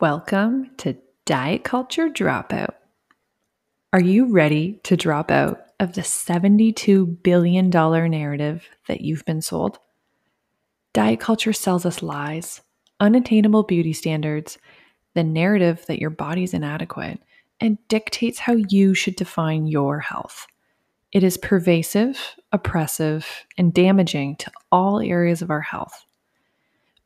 Welcome to Diet Culture Dropout. Are you ready to drop out of the $72 billion narrative that you've been sold? Diet culture sells us lies, unattainable beauty standards, the narrative that your body's inadequate, and dictates how you should define your health. It is pervasive, oppressive, and damaging to all areas of our health.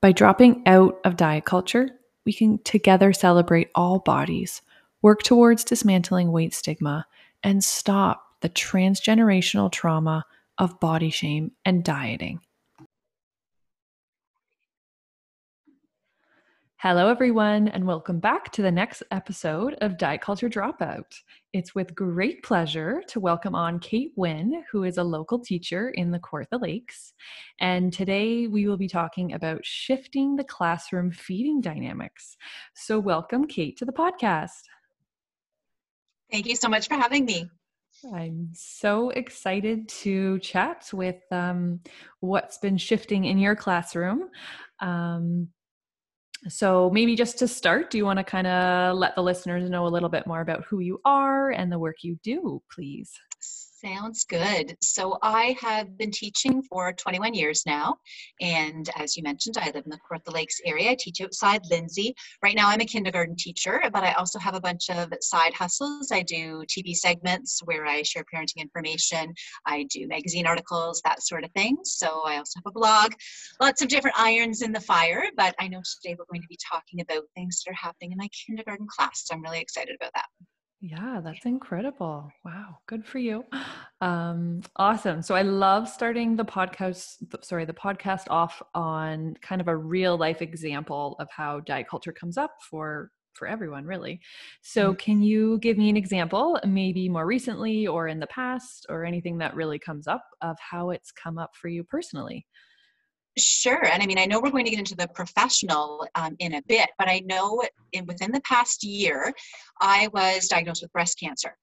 By dropping out of diet culture, we can together celebrate all bodies, work towards dismantling weight stigma, and stop the transgenerational trauma of body shame and dieting. Hello, everyone, and welcome back to the next episode of Diet Culture Dropout. It's with great pleasure to welcome on Kate Wynn, who is a local teacher in the Kawartha Lakes. And today we will be talking about shifting the classroom feeding dynamics. So welcome, Kate, to the podcast. Thank you so much for having me. I'm so excited to chat with what's been shifting in your classroom. So maybe just to start, do you want to kind of let the listeners know a little bit more about who you are and the work you do, please? Sounds good. So I have been teaching for 21 years now. And as you mentioned, I live in the Kawartha Lakes area. I teach outside Lindsay. Right now I'm a kindergarten teacher, but I also have a bunch of side hustles. I do TV segments where I share parenting information. I do magazine articles, that sort of thing. So I also have a blog, lots of different irons in the fire, but I know today we're going to be talking about things that are happening in my kindergarten class. So I'm really excited about that. Yeah, that's incredible. Wow. Good for you. Awesome. So I love starting the podcast off on kind of a real life example of how diet culture comes up for everyone, really. So can you give me an example, maybe more recently or in the past or anything that really comes up of how it's come up for you personally? Sure. And I mean, I know we're going to get into the professional in a bit, but I know within the past year, I was diagnosed with breast cancer.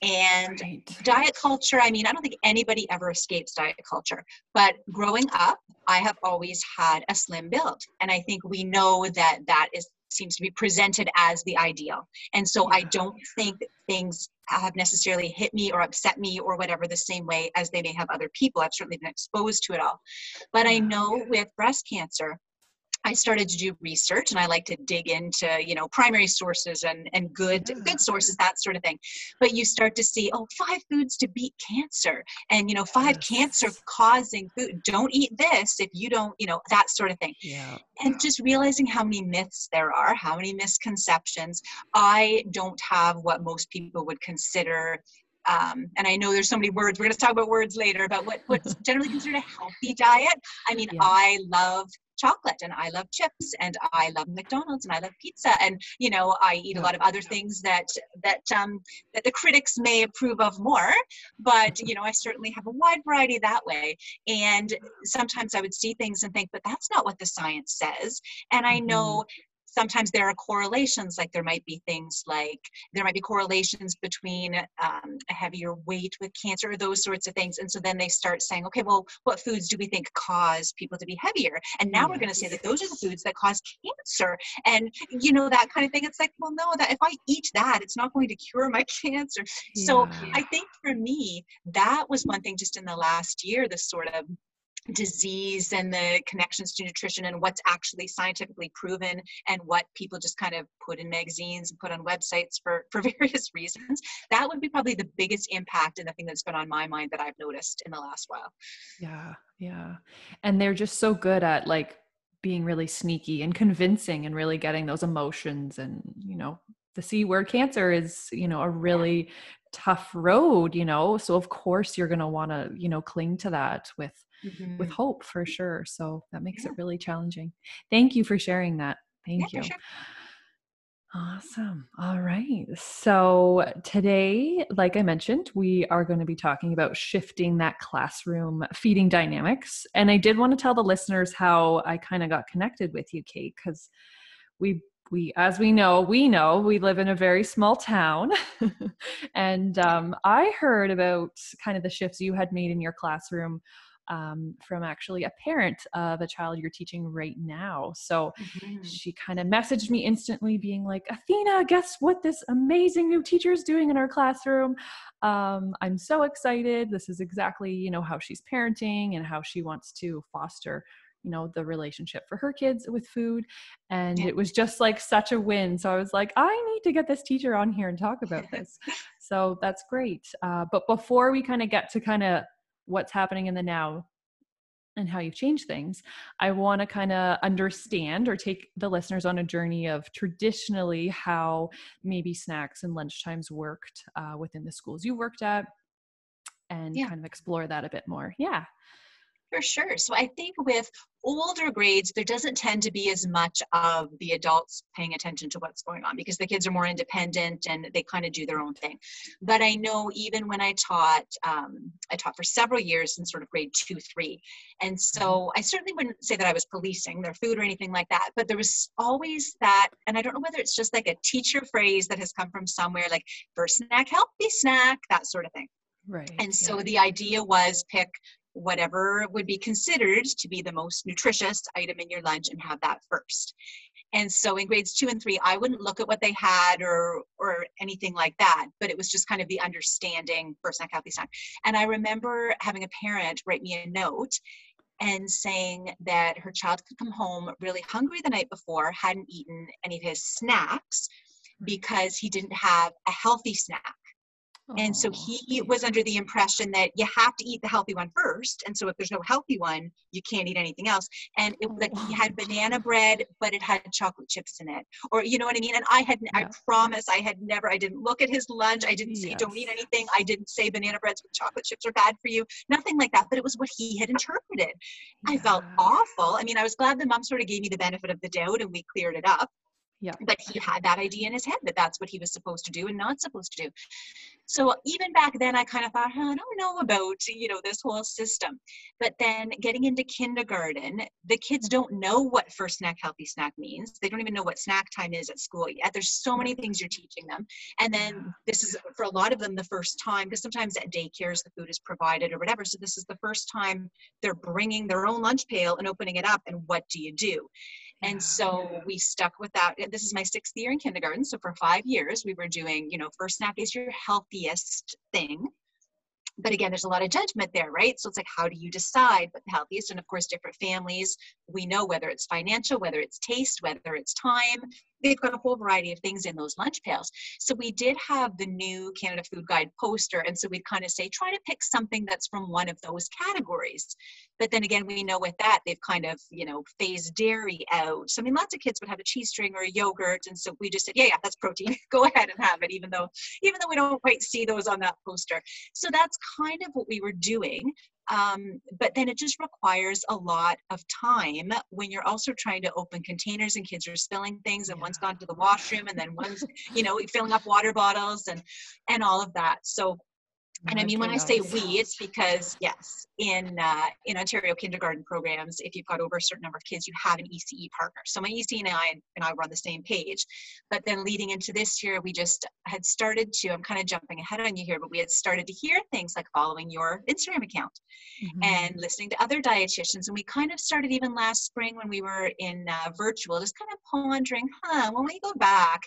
And Diet culture, I mean, I don't think anybody ever escapes diet culture, but growing up, I have always had a slim build. And I think we know that seems to be presented as the ideal. And so I don't think things have necessarily hit me or upset me or whatever the same way as they may have other people. I've certainly been exposed to it all. But I know with breast cancer, I started to do research, and I like to dig into, primary sources and good sources, that sort of thing. But you start to see, 5 foods to beat cancer, and 5 cancer-causing food. Don't eat this if you don't, that sort of thing. Yeah. And just realizing how many myths there are, how many misconceptions. I don't have what most people would consider. And I know there's so many words, we're going to talk about words later, but what's generally considered a healthy diet. I mean, yeah. I love chocolate and I love chips and I love McDonald's and I love pizza. And, I eat a lot of other things that the critics may approve of more, but, I certainly have a wide variety that way. And sometimes I would see things and think, but that's not what the science says. And I know sometimes there are correlations, like there might be correlations between a heavier weight with cancer or those sorts of things. And so then they start saying, okay, well, what foods do we think cause people to be heavier? And now we're going to say that those are the foods that cause cancer. And, that kind of thing. It's like, well, no, that if I eat that, it's not going to cure my cancer. Yeah. So I think for me, that was one thing just in the last year, this sort of disease and the connections to nutrition and what's actually scientifically proven and what people just kind of put in magazines and put on websites for various reasons. That would be probably the biggest impact and the thing that's been on my mind that I've noticed in the last while. Yeah. Yeah. And they're just so good at being really sneaky and convincing and really getting those emotions and, the C word, cancer, is, a really tough road, so of course you're going to want to, cling to that with hope for sure. So that makes it really challenging. Thank you for sharing that. Thank you. Sure. Awesome. All right. So today, like I mentioned, we are going to be talking about shifting that classroom feeding dynamics. And I did want to tell the listeners how I kind of got connected with you, Kate, because we live in a very small town and I heard about kind of the shifts you had made in your classroom from actually a parent of a child you're teaching right now. So she kind of messaged me instantly being like, Athena, guess what this amazing new teacher is doing in our classroom? I'm so excited. This is exactly, you know, how she's parenting and how she wants to foster, you know, the relationship for her kids with food. And it was just like such a win. So I was like, I need to get this teacher on here and talk about this. So that's great. But before we kind of get to kind of what's happening in the now and how you've changed things, I want to kind of understand or take the listeners on a journey of traditionally how maybe snacks and lunchtimes worked within the schools you worked at, and kind of explore that a bit more. Yeah. For sure. So I think with older grades, there doesn't tend to be as much of the adults paying attention to what's going on because the kids are more independent and they kind of do their own thing. But I know even when I taught for several years in sort of grade 2, 3. And so I certainly wouldn't say that I was policing their food or anything like that, but there was always that, and I don't know whether it's just like a teacher phrase that has come from somewhere, like first snack, healthy snack, that sort of thing. Right. And so the idea was pick whatever would be considered to be the most nutritious item in your lunch and have that first. And so in grades 2 and 3, I wouldn't look at what they had or anything like that, but it was just kind of the understanding first snack, healthy snack. And I remember having a parent write me a note and saying that her child could come home really hungry the night before, hadn't eaten any of his snacks because he didn't have a healthy snack. And so he was under the impression that you have to eat the healthy one first. And so if there's no healthy one, you can't eat anything else. And it was like he had banana bread, but it had chocolate chips in it. Or, you know what I mean? And I had, I promise I didn't look at his lunch. I didn't say, don't eat anything. I didn't say banana breads with chocolate chips are bad for you. Nothing like that. But it was what he had interpreted. Yeah. I felt awful. I mean, I was glad the mom sort of gave me the benefit of the doubt and we cleared it up. Yeah. But he had that idea in his head that that's what he was supposed to do and not supposed to do. So even back then, I kind of thought, I don't know about, you know, this whole system. But then getting into kindergarten, the kids don't know what first snack, healthy snack means. They don't even know what snack time is at school yet. There's so many things you're teaching them. And then this is, for a lot of them, the first time, because sometimes at daycares, the food is provided or whatever. So this is the first time they're bringing their own lunch pail and opening it up. And what do you do? And so we stuck with that. This is my 6th year in kindergarten. So for 5 years, we were doing, you know, first snack is your healthiest thing. But again, there's a lot of judgment there, right? So it's like, how do you decide what the healthiest? And of course, different families, we know whether it's financial, whether it's taste, whether it's time, they've got a whole variety of things in those lunch pails. So we did have the new Canada Food Guide poster. And so we'd kind of say, try to pick something that's from one of those categories. But then again, we know with that, they've kind of, you know, phased dairy out. So I mean, lots of kids would have a cheese string or a yogurt. And so we just said, yeah, that's protein. Go ahead and have it, even though we don't quite see those on that poster. So that's kind of what we were doing. But then it just requires a lot of time when you're also trying to open containers and kids are spilling things and one's gone to the washroom and then one's, you know, filling up water bottles and all of that. So, and I mean, when I say we, it's because yes, in Ontario kindergarten programs, if you've got over a certain number of kids, you have an ECE partner. So my ECE and I were on the same page, but then leading into this year, we just had started to, I'm kind of jumping ahead on you here, but we had started to hear things like following your Instagram account and listening to other dietitians. And we kind of started even last spring when we were in virtual, just kind of pondering, when we go back,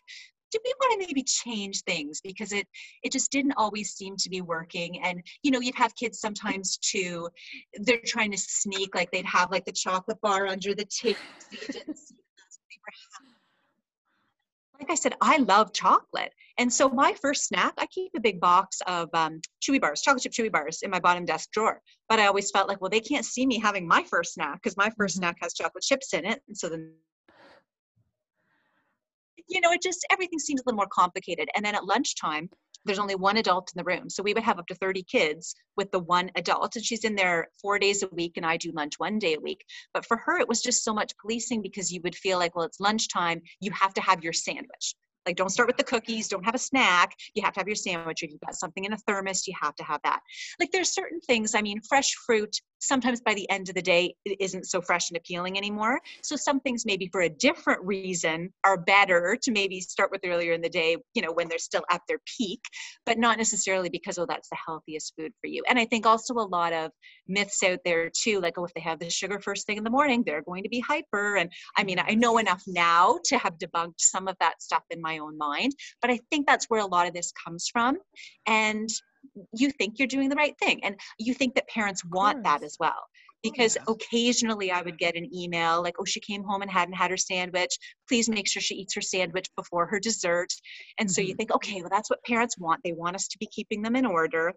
do we want to maybe change things? Because it just didn't always seem to be working. And, you know, you'd have kids sometimes too, they're trying to sneak, like they'd have like the chocolate bar under the table. Like I said, I love chocolate. And so my first snack, I keep a big box of chewy bars, chocolate chip chewy bars in my bottom desk drawer. But I always felt like, well, they can't see me having my first snack because my first snack has chocolate chips in it. And so then, you know, it just, everything seems a little more complicated. And then at lunchtime, there's only one adult in the room. So we would have up to 30 kids with the one adult, and she's in there 4 days a week. And I do lunch 1 day a week. But for her, it was just so much policing because you would feel like, well, it's lunchtime. You have to have your sandwich. Like, don't start with the cookies. Don't have a snack. You have to have your sandwich. If you've got something in a thermos, you have to have that. Like, there's certain things. I mean, fresh fruit sometimes by the end of the day, it isn't so fresh and appealing anymore. So some things maybe for a different reason are better to maybe start with earlier in the day, you know, when they're still at their peak, but not necessarily because, oh, that's the healthiest food for you. And I think also a lot of myths out there too, like, oh, if they have the sugar first thing in the morning, they're going to be hyper. And I mean, I know enough now to have debunked some of that stuff in my own mind, but I think that's where a lot of this comes from. And you think you're doing the right thing. And you think that parents want that as well. Because occasionally I would get an email like, oh, she came home and hadn't had her sandwich. Please make sure she eats her sandwich before her dessert. And so you think, okay, well, that's what parents want. They want us to be keeping them in order.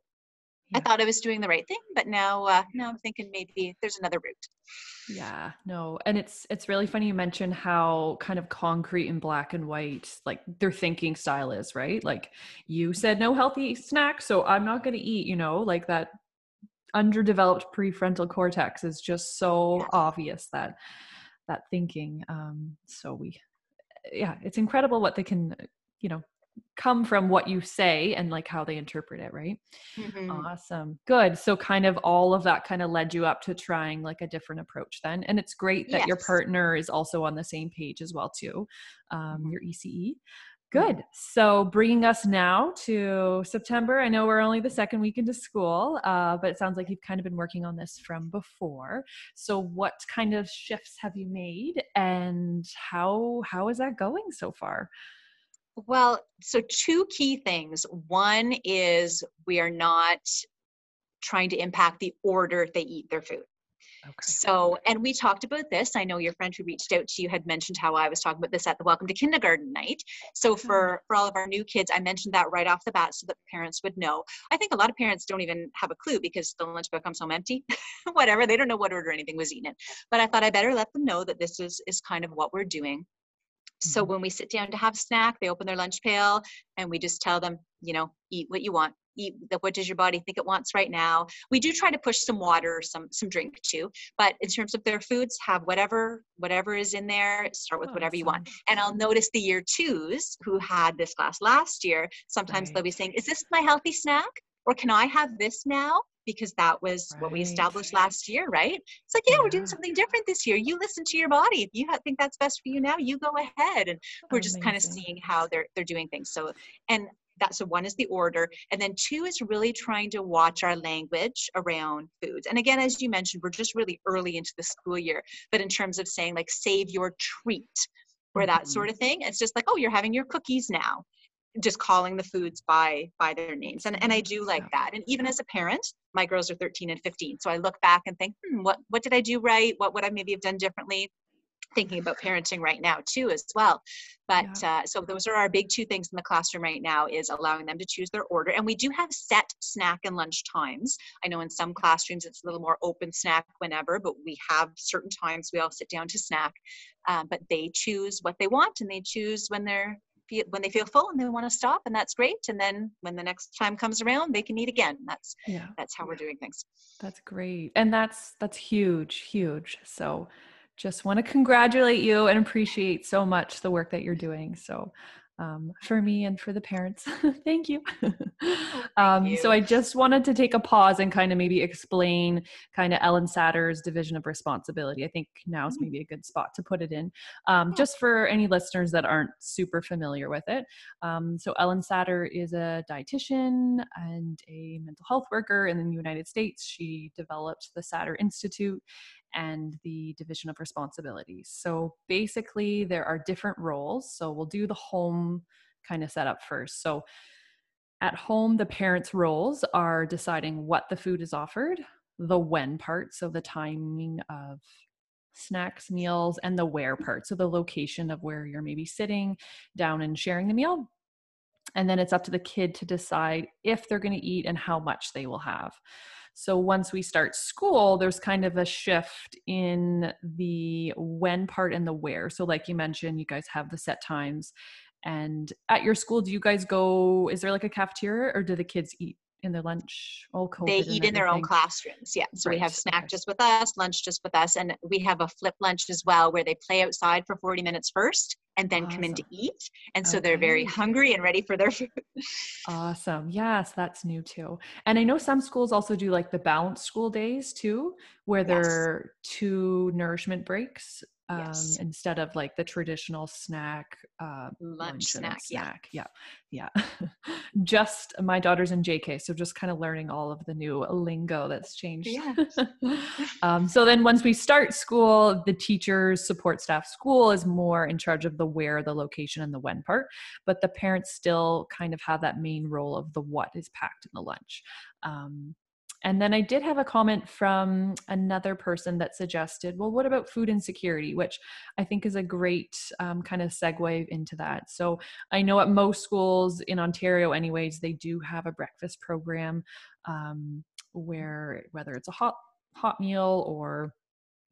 Yeah. I thought I was doing the right thing, but now I'm thinking maybe there's another route. Yeah, no. And it's really funny you mentioned how kind of concrete and black and white, like their thinking style is, right? Like you said, no healthy snacks, so I'm not going to eat, you know, like that underdeveloped prefrontal cortex is just so obvious, that thinking. So it's incredible what they can, you know, come from what you say and like how they interpret it. Right. Mm-hmm. Awesome. Good. So kind of all of that kind of led you up to trying like a different approach then. And it's great that your partner is also on the same page as well too. Your ECE. Good. So bringing us now to September, I know we're only the second week into school, but it sounds like you've kind of been working on this from before. So what kind of shifts have you made and how is that going so far? Well, so two key things. One is we are not trying to impact the order they eat their food. Okay. So, and we talked about this. I know your friend who reached out to you had mentioned how I was talking about this at the Welcome to Kindergarten night. So for all of our new kids, I mentioned that right off the bat so that parents would know. I think a lot of parents don't even have a clue because the lunch book comes home empty, whatever. They don't know what order anything was eaten in. But I thought I better let them know that this is kind of what we're doing. So when we sit down to have snack, they open their lunch pail and we just tell them, you know, eat what you want. Eat what does your body think it wants right now. We do try to push some water or some drink too, but in terms of their foods, have whatever is in there, start with whatever you want. And I'll notice the year twos who had this class last year, sometimes they'll be saying, is this my healthy snack? Or can I have this now? Because that was what we established last year, right? It's like, yeah, we're doing something different this year. You listen to your body. If you think that's best for you now, you go ahead. And we're just kind of seeing how they're doing things. So one is the order. And then two is really trying to watch our language around foods. And again, as you mentioned, we're just really early into the school year, but in terms of saying like, save your treat or that sort of thing, it's just like, oh, you're having your cookies now, just calling the foods by their names. And I do like that. And even as a parent, my girls are 13 and 15. So I look back and think, what did I do right? What would I maybe have done differently? Thinking about parenting right now too, as well. But so those are our big two things in the classroom right now is allowing them to choose their order. And we do have set snack and lunch times. I know in some classrooms, it's a little more open snack whenever, but we have certain times we all sit down to snack, but they choose what they want and they choose when they feel full and they want to stop, and that's great. And then when the next time comes around, they can eat again. That's how we're doing things. That's great. And that's huge, huge. So just want to congratulate you and appreciate so much the work that you're doing. So for me and for the parents, thank you. So I just wanted to take a pause and kind of maybe explain kind of Ellen Satter's division of responsibility. I think now is maybe a good spot to put it in, just for any listeners that aren't super familiar with it. So Ellen Satter is a dietitian and a mental health worker in the United States. She developed the Satter Institute and the division of responsibilities. So basically there are different roles. So we'll do the home kind of setup first. So at home, the parents' roles are deciding what the food is offered, the when part, so the timing of snacks, meals, and the where part, so the location of where you're maybe sitting down and sharing the meal. And then it's up to the kid to decide if they're going to eat and how much they will have. So once we start school, there's kind of a shift in the when part and the where. So like you mentioned, you guys have the set times. And at your school, do you guys go, is there like a cafeteria or do the kids eat in their lunch? They eat in their own classrooms. Yeah. So we have snack just with us, lunch just with us. And we have a flip lunch as well, where they play outside for 40 minutes first and then come in to eat. And so they're very hungry and ready for their food. Awesome. Yes, that's new too. And I know some schools also do like the balanced school days too, where there are two nourishment breaks instead of like the traditional snack, lunch snack. Yeah. Just my daughter's in JK. So just kind of learning all of the new lingo that's changed. Yeah. So then once we start school, the teachers, support staff, school is more in charge of the where, the location, and the when part, but the parents still kind of have that main role of the what is packed in the lunch. And then I did have a comment from another person that suggested, well, what about food insecurity, which I think is a great kind of segue into that. So I know at most schools in Ontario anyways, they do have a breakfast program where whether it's a hot meal or,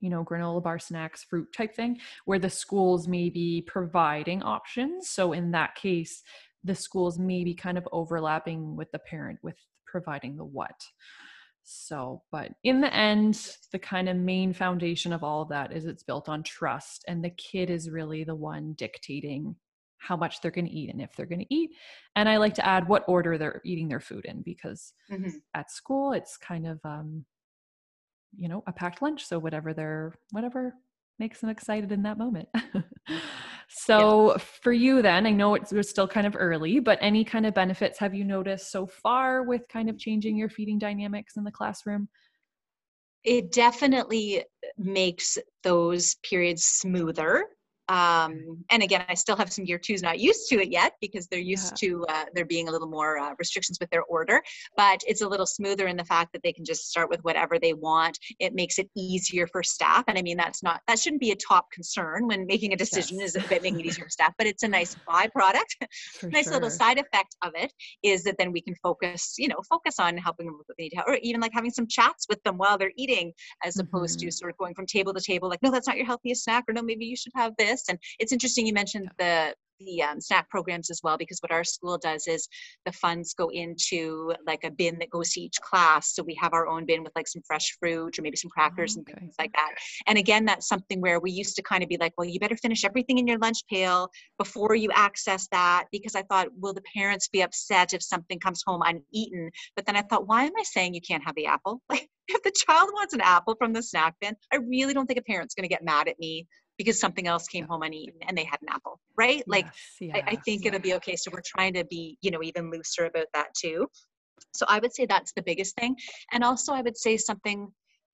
you know, granola bar snacks, fruit type thing, where the schools may be providing options. So in that case, the schools may be kind of overlapping with the parent with providing the what. So, but in the end, the kind of main foundation of all of that is it's built on trust, and the kid is really the one dictating how much they're going to eat and if they're going to eat. And I like to add what order they're eating their food in, because at school it's kind of, you know, a packed lunch. So whatever makes them excited in that moment. So for you then, I know it was still kind of early, but any kind of benefits have you noticed so far with kind of changing your feeding dynamics in the classroom? It definitely makes those periods smoother. And again, I still have some year twos not used to it yet, because they're used to there being a little more restrictions with their order, but it's a little smoother in the fact that they can just start with whatever they want. It makes it easier for staff. And I mean, that shouldn't be a top concern when making a decision is about making it easier for staff, but it's a nice byproduct. Nice little side effect of it is that then we can focus on helping them with what they need to help, or even like having some chats with them while they're eating, as opposed to sort of going from table to table, like, no, that's not your healthiest snack, or no, maybe you should have this. And it's interesting you mentioned the snack programs as well, because what our school does is the funds go into like a bin that goes to each class. So we have our own bin with like some fresh fruit or maybe some crackers and things like that. And again, that's something where we used to kind of be like, well, you better finish everything in your lunch pail before you access that, because I thought, will the parents be upset if something comes home uneaten? But then I thought, why am I saying you can't have the apple? Like, if the child wants an apple from the snack bin, I really don't think a parent's going to get mad at me because something else came home uneaten and they had an apple, right? I think it'll be okay. So we're trying to be, you know, even looser about that too. So I would say that's the biggest thing. And also I would say something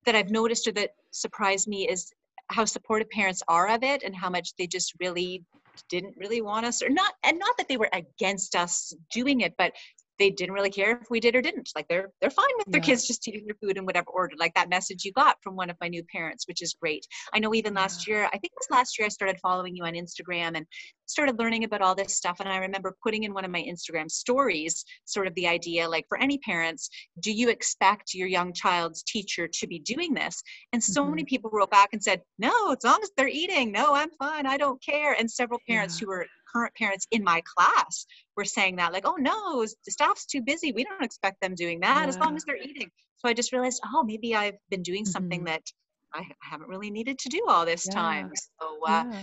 that I've noticed or that surprised me is how supportive parents are of it, and how much they just really didn't really want us, or not, and not that they were against us doing it, but they didn't really care if we did or didn't. Like they're fine with their kids just eating their food in whatever order. Like that message you got from one of my new parents, which is great. I know even last year, I think it was last year, I started following you on Instagram and started learning about all this stuff. And I remember putting in one of my Instagram stories, sort of the idea, like, for any parents, do you expect your young child's teacher to be doing this? And so many people wrote back and said, no, as long as they're eating, no, I'm fine, I don't care. And several parents who were current parents in my class were saying that, like, oh no, the staff's too busy, we don't expect them doing that as long as they're eating. So I just realized, oh, maybe I've been doing something that I haven't really needed to do all this time. So,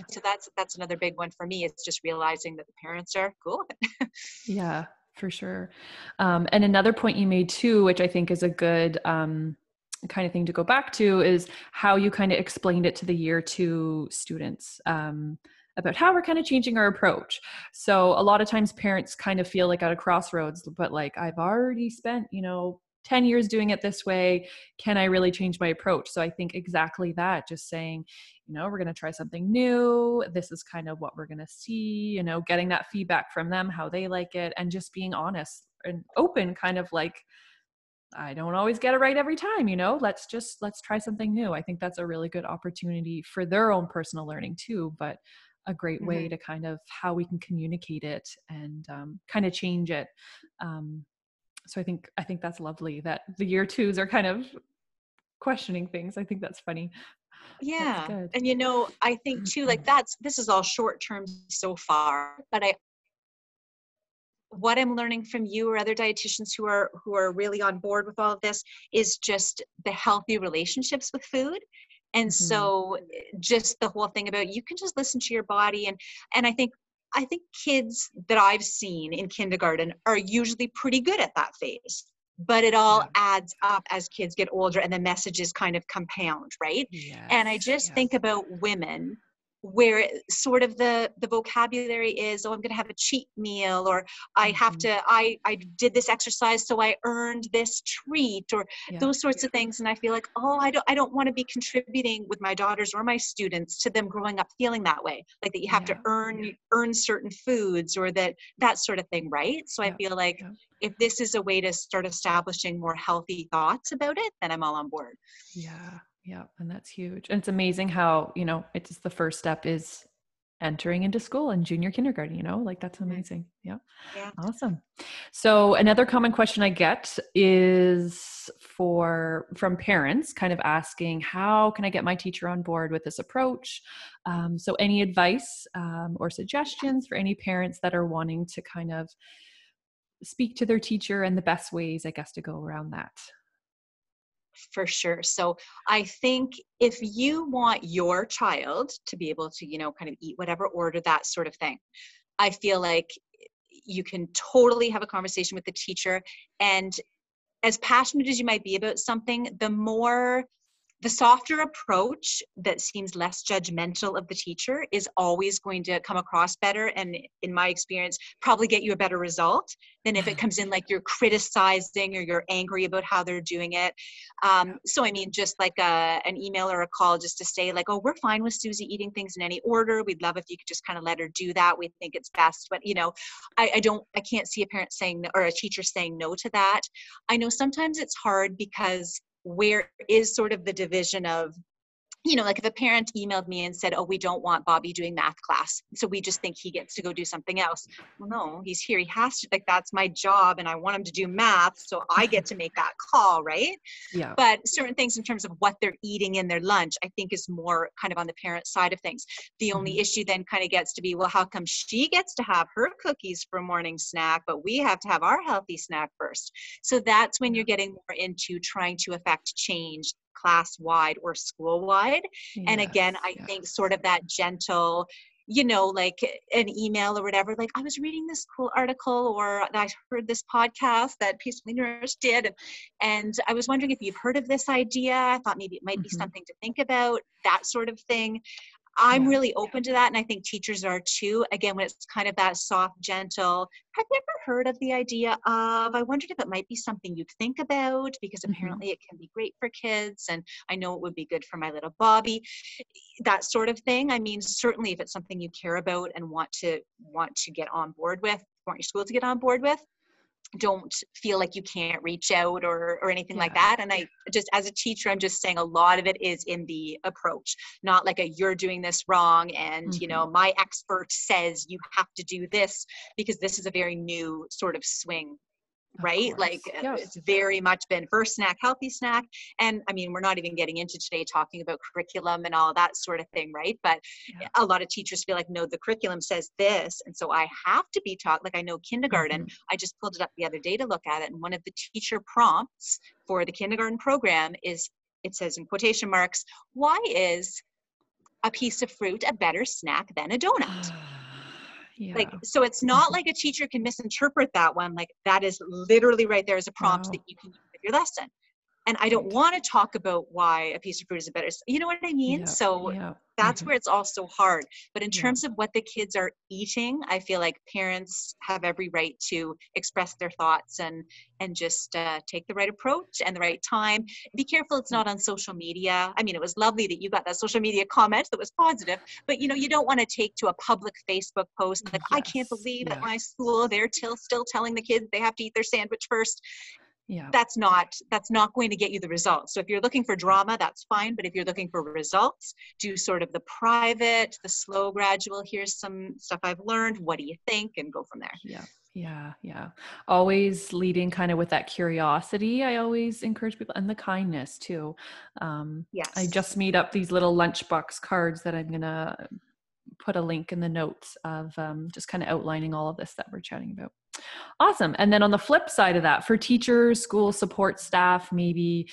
so that's another big one for me. It's just realizing that the parents are cool with it. Yeah, for sure. And another point you made too, which I think is a good, kind of thing to go back to, is how you kind of explained it to the year two students, about how we're kind of changing our approach. So a lot of times parents kind of feel like at a crossroads, but like, I've already spent, you know, 10 years doing it this way. Can I really change my approach? So I think exactly that, just saying, you know, we're going to try something new. This is kind of what we're going to see, you know, getting that feedback from them, how they like it, and just being honest and open, kind of like, I don't always get it right every time, you know, let's try something new. I think that's a really good opportunity for their own personal learning too, but a great way to kind of how we can communicate it and kind of change it. So I think that's lovely that the year twos are kind of questioning things. I think that's funny. Yeah. That's, and you know, I think too, like this is all short term so far, but what I'm learning from you or other dietitians who are really on board with all of this is just the healthy relationships with food. And so just the whole thing about you can just listen to your body. And I think kids that I've seen in kindergarten are usually pretty good at that phase, but it all adds up as kids get older and the messages kind of compound, right? Yes. And I just think about women, where sort of the vocabulary is, oh, I'm going to have a cheat meal, or I have to, I did this exercise, so I earned this treat, or those sorts of things. And I feel like, oh, I don't want to be contributing with my daughters or my students to them growing up feeling that way, like that you have to earn certain foods, or that sort of thing. Right. So I feel like if this is a way to start establishing more healthy thoughts about it, then I'm all on board. Yeah. Yeah. And that's huge. And it's amazing how, you know, it's just the first step is entering into school and junior kindergarten, you know, like that's amazing. Yeah. Yeah. Awesome. So another common question I get is from parents kind of asking, how can I get my teacher on board with this approach? So any advice or suggestions for any parents that are wanting to kind of speak to their teacher and the best ways, I guess, to go around that? For sure. So I think if you want your child to be able to, you know, kind of eat whatever order, that sort of thing, I feel like you can totally have a conversation with the teacher. And as passionate as you might be about something, the softer approach that seems less judgmental of the teacher is always going to come across better, and in my experience, probably get you a better result than if it comes in like you're criticizing or you're angry about how they're doing it. So I mean, just like an email or a call just to say like, oh, we're fine with Susie eating things in any order. We'd love if you could just kind of let her do that. We think it's best. But you know, I can't see a parent saying, or a teacher saying no to that. I know sometimes it's hard because where is sort of the division of, you know, like if a parent emailed me and said, oh, we don't want Bobby doing math class, so we just think he gets to go do something else. Well, no, he's here. He has to, like, that's my job and I want him to do math. So I get to make that call, right? Yeah. But certain things in terms of what they're eating in their lunch, I think is more kind of on the parent side of things. The only issue then kind of gets to be, well, how come she gets to have her cookies for morning snack, but we have to have our healthy snack first? So that's when you're getting more into trying to affect change class-wide or school-wide. Yes, and again, I think sort of that gentle, you know, like an email or whatever, like I was reading this cool article, or I heard this podcast that Peacefully Nourish did, and I was wondering if you've heard of this idea. I thought maybe it might be something to think about, that sort of thing. I'm really open to that. And I think teachers are too. Again, when it's kind of that soft, gentle, have you ever heard of the idea of, I wondered if it might be something you'd think about, because apparently it can be great for kids. And I know it would be good for my little Bobby, that sort of thing. I mean, certainly if it's something you care about and want to get on board with, want your school to get on board with, don't feel like you can't reach out or anything like that. And I just, as a teacher, I'm just saying a lot of it is in the approach, not like you're doing this wrong. And, you know, my expert says you have to do this, because this is a very new sort of swing, right? Like it's very much been first snack, healthy snack. And I mean, we're not even getting into today talking about curriculum and all that sort of thing. Right. But a lot of teachers feel like, no, the curriculum says this, and so I have to be taught. Like I know kindergarten, I just pulled it up the other day to look at it. And one of the teacher prompts for the kindergarten program is, it says in quotation marks, why is a piece of fruit a better snack than a donut? Yeah. Like, so it's not like a teacher can misinterpret that one. Like that is literally right there as a prompt that you can use with your lesson. And I don't want to talk about why a piece of fruit is a better, you know what I mean? Yeah. So that's where it's also hard. But in terms of what the kids are eating, I feel like parents have every right to express their thoughts and just take the right approach and the right time. Be careful it's not on social media. I mean, it was lovely that you got that social media comment that was positive, but you know, you don't want to take to a public Facebook post like, I can't believe at my school they're still telling the kids they have to eat their sandwich first. Yeah. That's not going to get you the results. So if you're looking for drama, that's fine. But if you're looking for results, do sort of the private, the slow, gradual, here's some stuff I've learned, what do you think? And go from there. Yeah. Yeah. Yeah. Always leading kind of with that curiosity. I always encourage people, and the kindness too. I just made up these little lunchbox cards that I'm going to put a link in the notes of, just kind of outlining all of this that we're chatting about. Awesome. And then on the flip side of that, for teachers, school support staff, maybe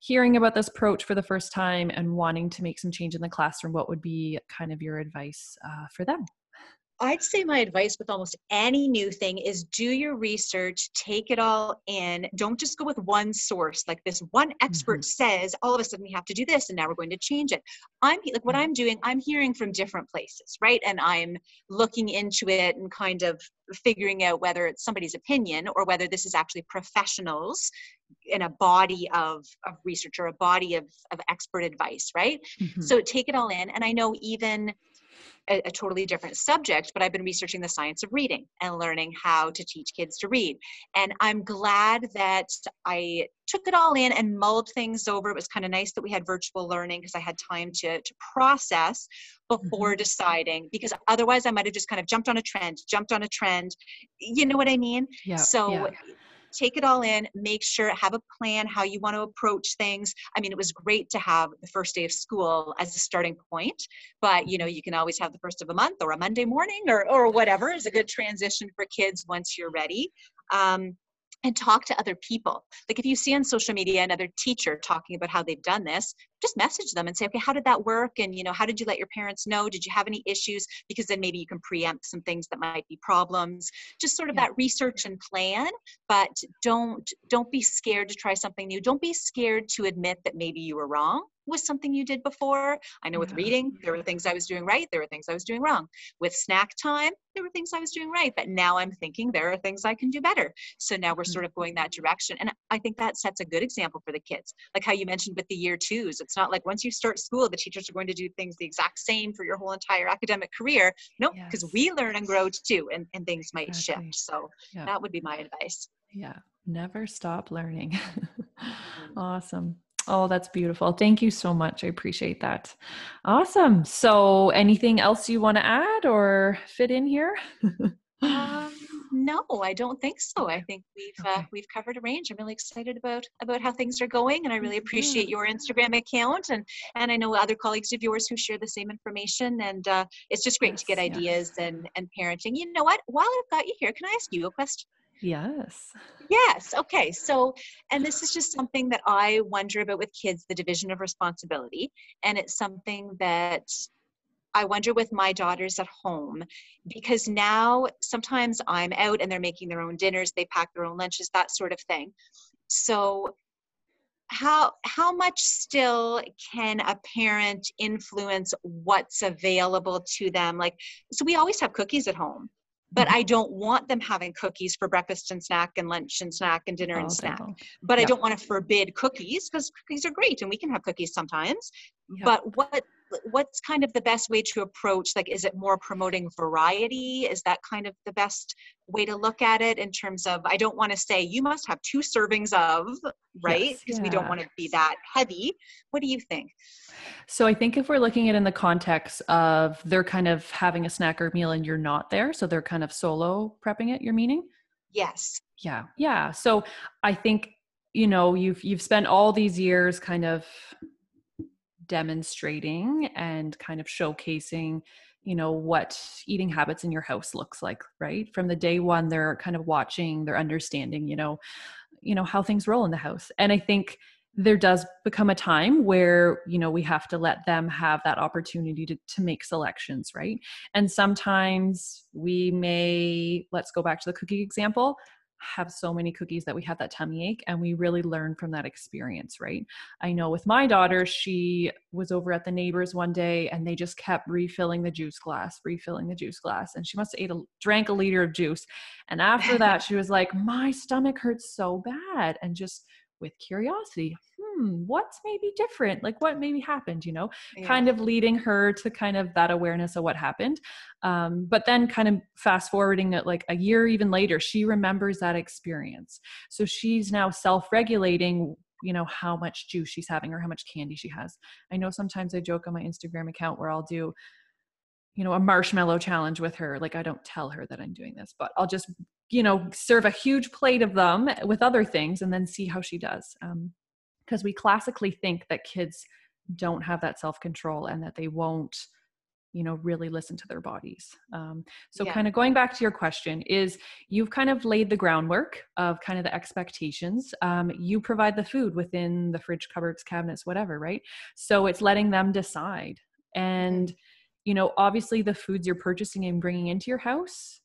hearing about this approach for the first time and wanting to make some change in the classroom, what would be kind of your advice for them? I'd say my advice with almost any new thing is do your research, take it all in. Don't just go with one source. Like this one expert says, all of a sudden we have to do this and now we're going to change it. I'm like what I'm doing, I'm hearing from different places, right? And I'm looking into it and kind of figuring out whether it's somebody's opinion or whether this is actually professionals in a body of research or a body of expert advice, right? So take it all in. And I know even a totally different subject, but I've been researching the science of reading and learning how to teach kids to read. And I'm glad that I took it all in and mulled things over. It was kind of nice that we had virtual learning because I had time to process before deciding, because otherwise I might have just kind of jumped on a trend. You know what I mean? Yeah, so take it all in, make sure, have a plan how you want to approach things. I mean, it was great to have the first day of school as a starting point, but you know, you can always have the first of a month or a Monday morning or whatever is a good transition for kids once you're ready. And talk to other people. Like if you see on social media another teacher talking about how they've done this, just message them and say, okay, how did that work? And you know, how did you let your parents know? Did you have any issues? Because then maybe you can preempt some things that might be problems. Just sort of that research and plan, but don't be scared to try something new. Don't be scared to admit that maybe you were wrong with something you did before. I know with reading, there were things I was doing right. There were things I was doing wrong. With snack time, there were things I was doing right. But now I'm thinking there are things I can do better. So now we're sort of going that direction. And I think that sets a good example for the kids. Like how you mentioned with the year twos, it's not like once you start school, the teachers are going to do things the exact same for your whole entire academic career. No, because we learn and grow too, and things might shift. So that would be my advice. Yeah. Never stop learning. Awesome. Oh, that's beautiful. Thank you so much. I appreciate that. Awesome. So anything else you want to add or fit in here? No, I don't think so. I think we've covered a range. I'm really excited about how things are going. And I really appreciate your Instagram account. And I know other colleagues of yours who share the same information. And it's just great to get ideas and parenting. You know what? While I've got you here, can I ask you a question? Yes. Okay. So, and this is just something that I wonder about with kids, the division of responsibility. And it's something that I wonder with my daughters at home, because now sometimes I'm out and they're making their own dinners, they pack their own lunches, that sort of thing. So how much still can a parent influence what's available to them? Like, so we always have cookies at home. But I don't want them having cookies for breakfast and snack and lunch and snack and dinner and snack. But I don't want to forbid cookies because cookies are great and we can have cookies sometimes. But what's kind of the best way to approach? Like, is it more promoting variety? Is that kind of the best way to look at it in terms of, I don't want to say you must have 2 servings of, right? Because we don't want to be that heavy. What do you think? So I think if we're looking at it in the context of they're kind of having a snack or meal and you're not there, so they're kind of solo prepping it, you're meaning? Yes. Yeah. So I think, you know, you've spent all these years kind of demonstrating and kind of showcasing, you know, what eating habits in your house looks like, right? From the day one, they're kind of watching, they're understanding, you know, how things roll in the house. And I think there does become a time where, you know, we have to let them have that opportunity to make selections, right? And sometimes we may, let's go back to the cookie example, have so many cookies that we have that tummy ache, and we really learn from that experience, right? I know with my daughter, she was over at the neighbor's one day and they just kept refilling the juice glass. And she must have drank a liter of juice. And after that, she was like, my stomach hurts so bad. And just with curiosity, what's maybe different? Like what maybe happened, you know, kind of leading her to kind of that awareness of what happened. But then kind of fast forwarding it like a year even later, she remembers that experience. So she's now self-regulating, you know, how much juice she's having or how much candy she has. I know sometimes I joke on my Instagram account where I'll do, you know, a marshmallow challenge with her. Like I don't tell her that I'm doing this, but I'll just, you know, serve a huge plate of them with other things and then see how she does. Because we classically think that kids don't have that self-control and that they won't you know, really listen to their bodies. Kind of going back to your question is you've kind of laid the groundwork of kind of the expectations. You provide the food within the fridge, cupboards, cabinets, whatever, right? So it's letting them decide. And, you know, obviously the foods you're purchasing and bringing into your house,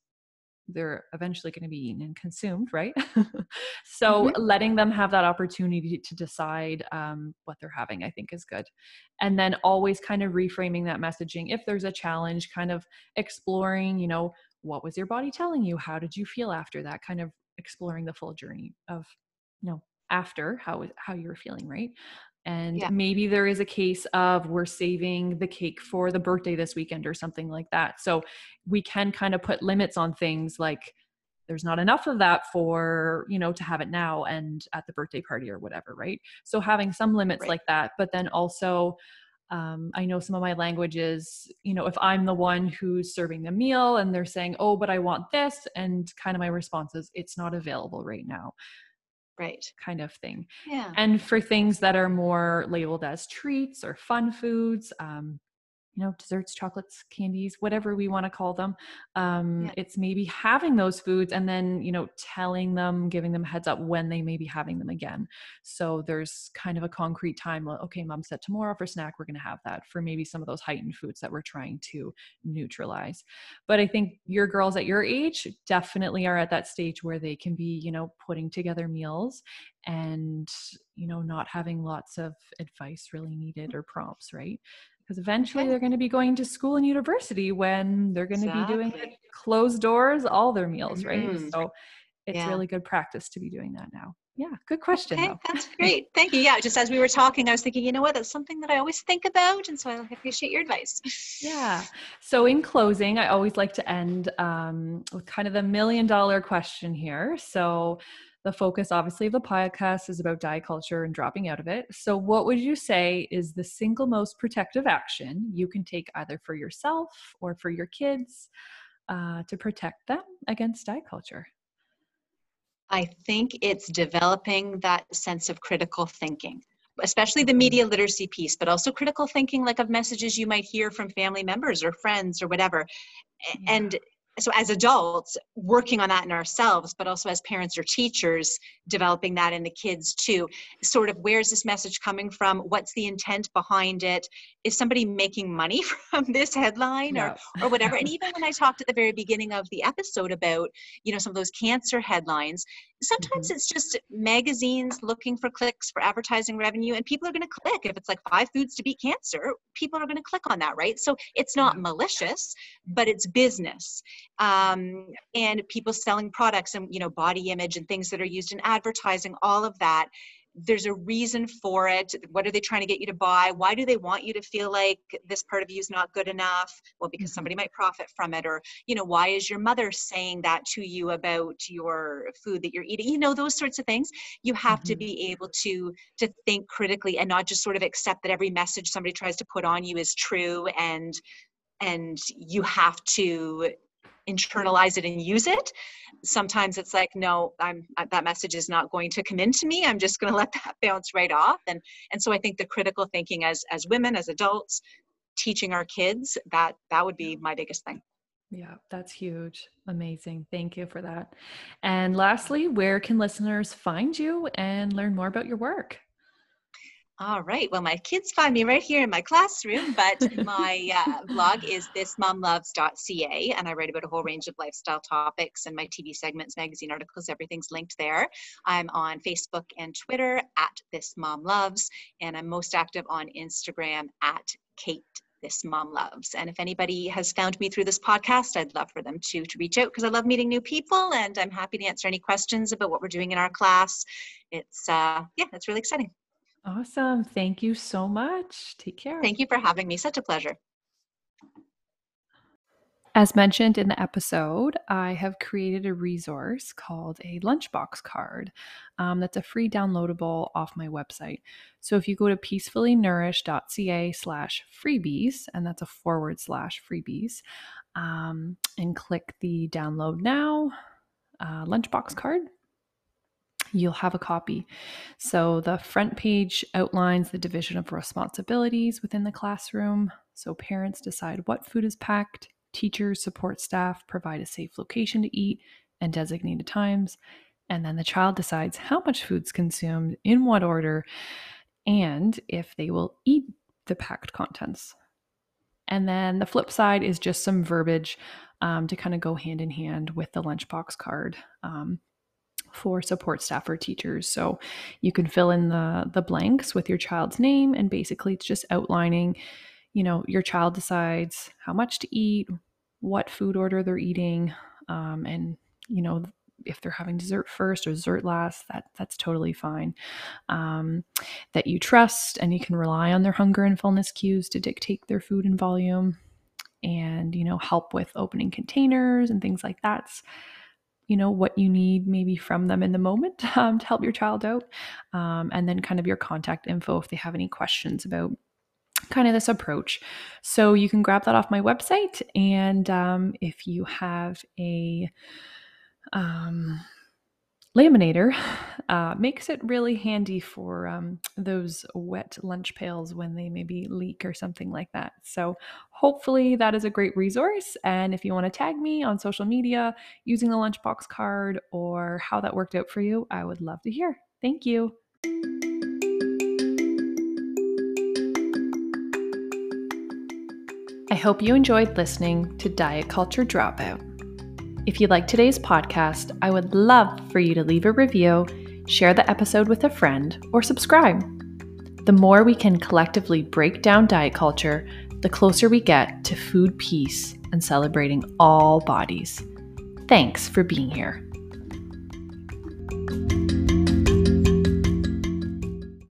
they're eventually going to be eaten and consumed, right? So letting them have that opportunity to decide what they're having, I think, is good. And then always kind of reframing that messaging. If there's a challenge, kind of exploring, you know, what was your body telling you? How did you feel after that? Kind of exploring the full journey of, you know, after how you were feeling, right? And maybe there is a case of we're saving the cake for the birthday this weekend or something like that. So we can kind of put limits on things like there's not enough of that for, you know, to have it now and at the birthday party or whatever, right? So having some limits like that, but then also I know some of my language is, you know, if I'm the one who's serving the meal and they're saying, oh, but I want this. And kind of my response is it's not available right now. Right. Kind of thing. Yeah. And for things that are more labeled as treats or fun foods, you know, desserts, chocolates, candies, whatever we want to call them. It's maybe having those foods and then, you know, telling them, giving them a heads up when they may be having them again. So there's kind of a concrete time. Well, okay, mom said tomorrow for snack, we're going to have that for maybe some of those heightened foods that we're trying to neutralize. But I think your girls at your age definitely are at that stage where they can be, you know, putting together meals and, you know, not having lots of advice really needed or prompts, right? Because eventually they're going to be going to school and university when they're going to be doing it closed doors, all their meals, right? So it's really good practice to be doing that now. Yeah. Good question. Okay, that's great. Thank you. Yeah. Just as we were talking, I was thinking, you know what, that's something that I always think about. And so I appreciate your advice. Yeah. So in closing, I always like to end with kind of the $1 million question here. So the focus, obviously, of the podcast is about diet culture and dropping out of it. So what would you say is the single most protective action you can take either for yourself or for your kids to protect them against diet culture? I think it's developing that sense of critical thinking, especially the media literacy piece, but also critical thinking, like of messages you might hear from family members or friends or whatever. Yeah. And so as adults, working on that in ourselves, but also as parents or teachers, developing that in the kids too. Sort of, where's this message coming from? What's the intent behind it? Is somebody making money from this headline or whatever? And even when I talked at the very beginning of the episode about, you know, some of those cancer headlines, sometimes it's just magazines looking for clicks for advertising revenue, and people are going to click. If it's like 5 foods to beat cancer, people are going to click on that, right? So it's not malicious, but it's business. And people selling products and, you know, body image and things that are used in advertising, all of that. There's a reason for it. What are they trying to get you to buy? Why do they want you to feel like this part of you is not good enough? Well, because somebody might profit from it. Or, you know, why is your mother saying that to you about your food that you're eating? You know, those sorts of things. You have to be able to think critically and not just sort of accept that every message somebody tries to put on you is true, and you have to internalize it and use it. Sometimes it's like, no, that message is not going to come into me. I'm just going to let that bounce right off. And so I think the critical thinking as women, as adults, teaching our kids, that would be my biggest thing. Yeah, that's huge. Amazing. Thank you for that. And lastly, where can listeners find you and learn more about your work? All right. Well, my kids find me right here in my classroom, but my blog is thismomloves.ca, and I write about a whole range of lifestyle topics, and my TV segments, magazine articles, everything's linked there. I'm on Facebook and Twitter @thismomloves, and I'm most active on Instagram @Kate This Mom Loves. And if anybody has found me through this podcast, I'd love for them to reach out, because I love meeting new people, and I'm happy to answer any questions about what we're doing in our class. It's it's really exciting. Awesome. Thank you so much. Take care. Thank you for having me. Such a pleasure. As mentioned in the episode, I have created a resource called a lunchbox card that's a free downloadable off my website. So if you go to peacefullynourish.ca/freebies, and that's a /freebies, and click the download now lunchbox card, you'll have a copy. So the front page outlines the division of responsibilities within the classroom. So parents decide what food is packed, teachers, support staff provide a safe location to eat and designated times, and then the child decides how much food's consumed, in what order, and if they will eat the packed contents. And then the flip side is just some verbiage to kind of go hand in hand with the lunchbox card for support staff or teachers. So you can fill in the blanks with your child's name, and basically it's just outlining, you know, your child decides how much to eat, what food order they're eating, and, you know, if they're having dessert first or dessert last, that's totally fine. That you trust and you can rely on their hunger and fullness cues to dictate their food and volume, and, you know, help with opening containers and things like that. You know, what you need maybe from them in the moment to help your child out. And then kind of your contact info if they have any questions about kind of this approach. So you can grab that off my website. And if you have a laminator, makes it really handy for those wet lunch pails when they maybe leak or something like that. So hopefully that is a great resource. And if you want to tag me on social media using the lunchbox card or how that worked out for you, I would love to hear. Thank you. I hope you enjoyed listening to Diet Culture Dropout. If you like today's podcast, I would love for you to leave a review, share the episode with a friend, or subscribe. The more we can collectively break down diet culture, the closer we get to food peace and celebrating all bodies. Thanks for being here.